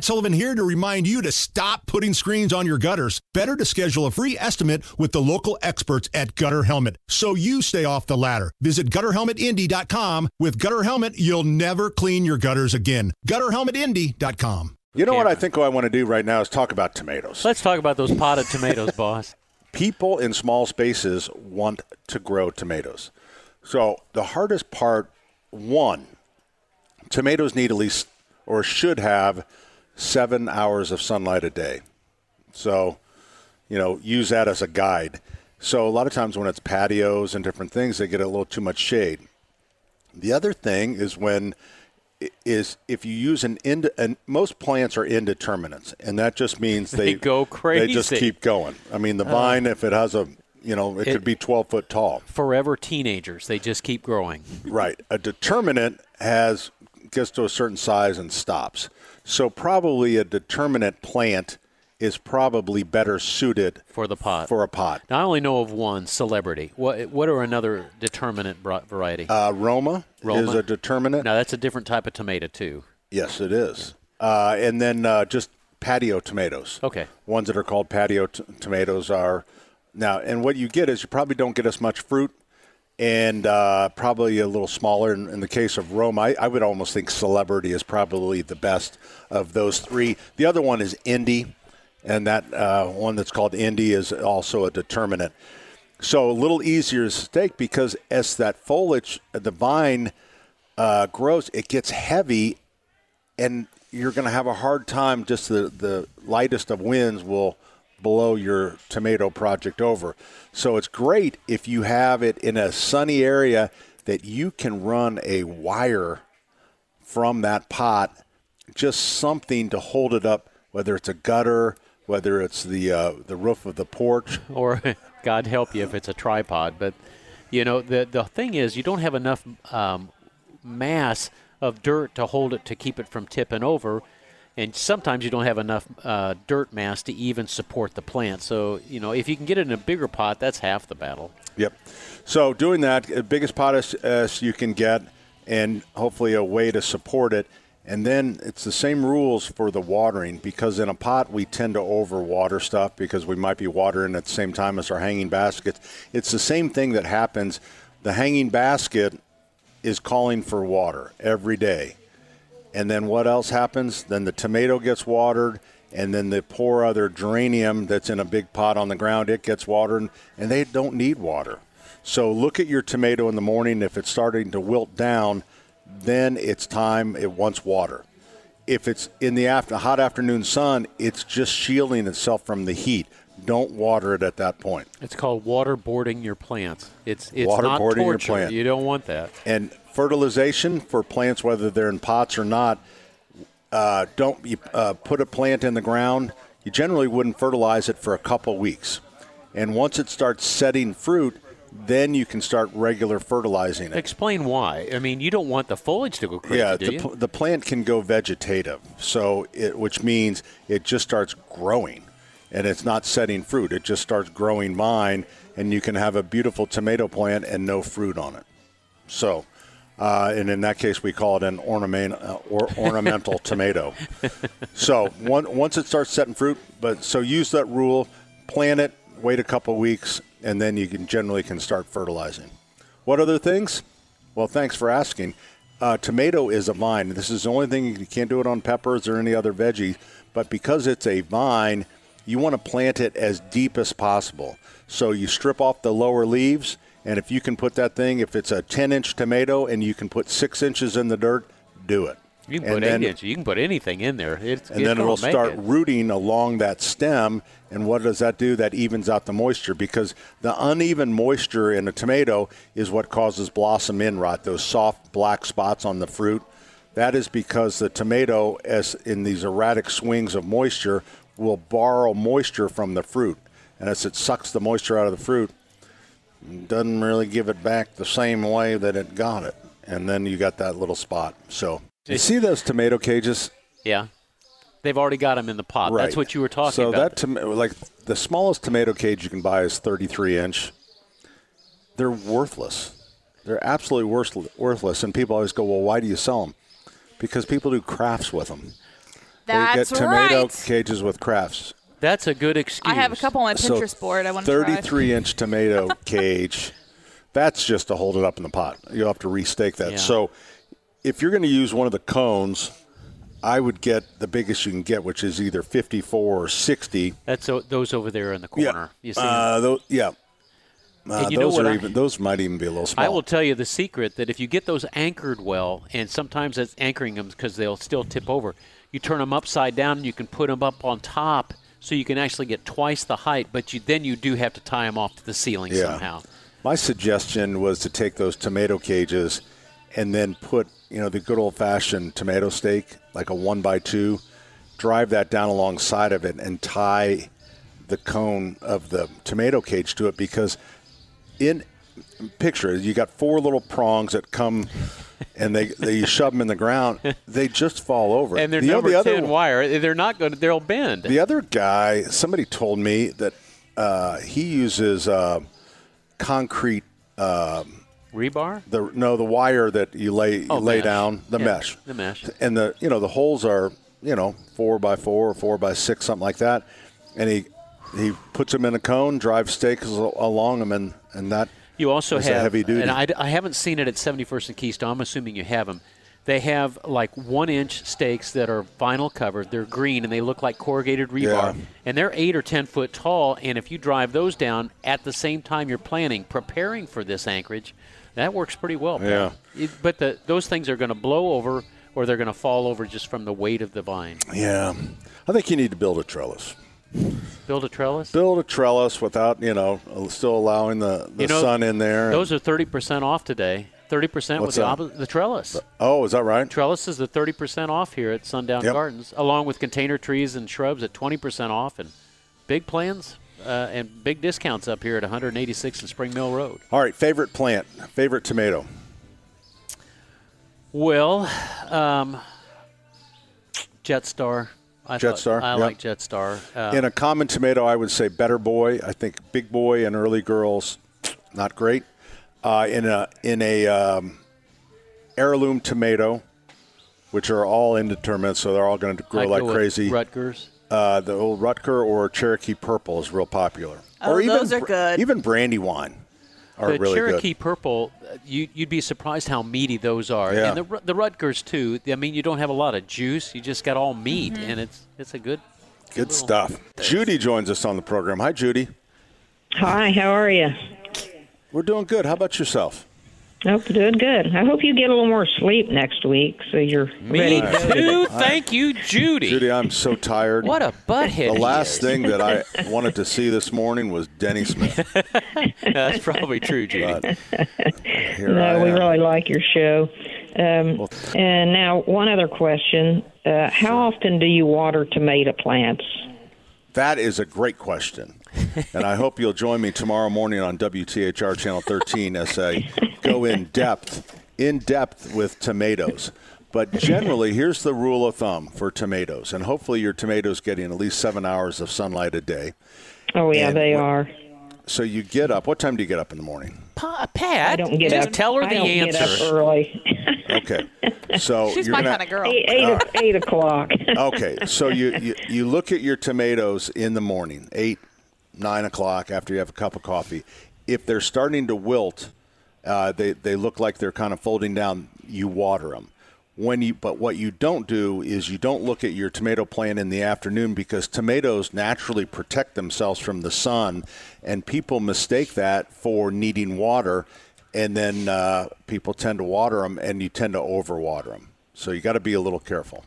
Matt Sullivan here to remind you to stop putting screens on your gutters. Better to schedule a free estimate with the local experts at Gutter Helmet so you stay off the ladder. Visit GutterHelmetIndy.com. With Gutter Helmet, you'll never clean your gutters again. GutterHelmetIndy.com. You know what I think I want to do right now is talk about tomatoes. Let's talk about those potted tomatoes, boss. People in small spaces want to grow tomatoes. So the hardest part, one, tomatoes need at least or should have 7 hours of sunlight a day. So, you know, use that as a guide. So a lot of times when it's patios and different things, they get a little too much shade. The other thing is if you use and most plants are indeterminates, and that just means they go crazy. They just keep going. I mean, the vine, if it has it could be 12 foot tall. Forever teenagers, they just keep growing. Right. A determinant gets to a certain size and stops. So probably a determinate plant is probably better suited for the pot. For a pot. Now, I only know of one, Celebrity. What are another determinant variety? Roma is a determinant. Now, that's a different type of tomato, too. Yes, it is. Yeah. And then just patio tomatoes. Okay. Ones that are called patio tomatoes are. Now, and what you get is you probably don't get as much fruit and probably a little smaller. In the case of Roma, I would almost think Celebrity is probably the best of those three. The other one is Indy. And that one that's called Indy is also a determinant. So a little easier to stake because as that foliage, the vine grows, it gets heavy, and you're going to have a hard time. Just the lightest of winds will blow your tomato project over. So it's great if you have it in a sunny area that you can run a wire from that pot, just something to hold it up, whether it's a gutter, whether it's the roof of the porch. Or, God help you if it's a tripod. But, you know, the thing is you don't have enough mass of dirt to hold it, to keep it from tipping over. And sometimes you don't have enough dirt mass to even support the plant. So, you know, if you can get it in a bigger pot, that's half the battle. Yep. So doing that, the biggest pot as you can get, and hopefully a way to support it. And then it's the same rules for the watering, because in a pot we tend to overwater stuff because we might be watering at the same time as our hanging baskets. It's the same thing that happens. The hanging basket is calling for water every day. And then what else happens? Then the tomato gets watered, and then the poor other geranium that's in a big pot on the ground, it gets watered, and they don't need water. So look at your tomato in the morning. If it's starting to wilt down, then it's time it wants water. If it's in the hot afternoon sun, it's just shielding itself from the heat. Don't water it at that point. It's called waterboarding your plants. It's not torture. You don't want that. And fertilization for plants, whether they're in pots or not, don't put a plant in the ground. You generally wouldn't fertilize it for a couple weeks. And once it starts setting fruit, then you can start regular fertilizing it. Explain why. I mean, you don't want the foliage to go crazy, do you? Yeah, the plant can go vegetative, so which means it just starts growing, and it's not setting fruit. It just starts growing vine, and you can have a beautiful tomato plant and no fruit on it. So, and in that case, we call it an ornamental tomato. So once it starts setting fruit, so use that rule, plant it, wait a couple weeks, and then you can generally start fertilizing. What other things? Well, thanks for asking. Tomato is a vine. This is the only thing, you can't do it on peppers or any other veggies, but because it's a vine, you want to plant it as deep as possible. So you strip off the lower leaves, and if you can put that thing, if it's a 10-inch tomato and you can put 6 inches in the dirt, do it. You can put 8 inches. You can put anything in there. Then it'll start rooting along that stem. And what does that do? That evens out the moisture, because the uneven moisture in a tomato is what causes blossom end rot, those soft black spots on the fruit. That is because the tomato, as in these erratic swings of moisture, will borrow moisture from the fruit. And as it sucks the moisture out of the fruit, it doesn't really give it back the same way that it got it. And then you got that little spot. So you see those tomato cages? Yeah. They've already got them in the pot. Right. That's what you were talking about. So the smallest tomato cage you can buy is 33-inch. They're worthless. They're absolutely worthless. And people always go, well, why do you sell them? Because people do crafts with them. That's right. They get tomato cages with crafts. That's a good excuse. I have a couple on my Pinterest board. I want to try. 33-inch tomato cage. That's just to hold it up in the pot. You'll have to restake that. Yeah. So if you're going to use one of the cones, I would get the biggest you can get, which is either 54 or 60. That's those over there in the corner. Yeah. You see yeah. Those might even be a little small. I will tell you the secret that if you get those anchored well, and sometimes that's anchoring them because they'll still tip over, you turn them upside down and you can put them up on top so you can actually get twice the height, but then you do have to tie them off to the ceiling somehow. My suggestion was to take those tomato cages and then put, the good old-fashioned tomato stake, like a 1x2, drive that down alongside of it and tie the cone of the tomato cage to it because – picture, you got four little prongs that come, and you shove them in the ground. They just fall over. And they're number 10 wire. They're not going to. They'll bend. The other guy, somebody told me that he uses concrete rebar. The wire that you lay down, the mesh. The mesh. And the holes are 4x4 or 4x6, something like that. And he puts them in a cone, drives stakes along them, and that you also is a heavy duty. And I haven't seen it at 71st and Keystone. I'm assuming you have them. They have like 1-inch stakes that are vinyl covered. They're green, and they look like corrugated rebar. Yeah. And they're 8 or 10 foot tall, and if you drive those down at the same time you're preparing for this anchorage, that works pretty well. Yeah. But those things are going to blow over or they're going to fall over just from the weight of the vine. Yeah. I think you need to build a trellis. Build a trellis? Build a trellis without, still allowing the sun in there. Those are 30% off today. 30% with the trellis. Oh, is that right? Trellis is the 30% off here at Sundown Gardens, along with container trees and shrubs at 20% off. And big plans and big discounts up here at 186 and Spring Mill Road. All right, favorite plant, favorite tomato? Well, Jetstar. I like Jetstar. In a common tomato, I would say Better Boy. I think Big Boy and Early Girls, not great. In a heirloom tomato, which are all indeterminate, so they're all going to grow like crazy. Rutgers. The old Rutger or Cherokee Purple is real popular. Oh, or even, those are good. Even Brandywine. The Cherokee Purple, you'd be surprised how meaty those are. Yeah. And the Rutgers, too. I mean, you don't have a lot of juice. You just got all meat, and it's a good stuff. Thing. Judy joins us on the program. Hi, Judy. Hi, how are you? We're doing good. How about yourself? Nope, doing good. I hope you get a little more sleep next week so you're ready. Me too. Thank you, Judy. Judy, I'm so tired. What a butthead. The last thing that I wanted to see this morning was Denny Smith. That's probably true, Judy. We really like your show. And now one other question. How often do you water tomato plants? That is a great question. And I hope you'll join me tomorrow morning on WTHR Channel 13 as I go in depth with tomatoes. But generally, here's the rule of thumb for tomatoes. And hopefully your tomatoes getting at least 7 hours of sunlight a day. Oh, yeah, they are. So you get up. What time do you get up in the morning? Pat, I don't get just up. Tell her the answer. I don't get up early. Okay. So she's my kind of girl. 8 o'clock. Okay. So you look at your tomatoes in the morning, 8, 9 o'clock after you have a cup of coffee. If they're starting to wilt, they look like they're kind of folding down, you water them. But what you don't do is you don't look at your tomato plant in the afternoon because tomatoes naturally protect themselves from the sun, and people mistake that for needing water, and then people tend to water them, and you tend to overwater them. So you got to be a little careful.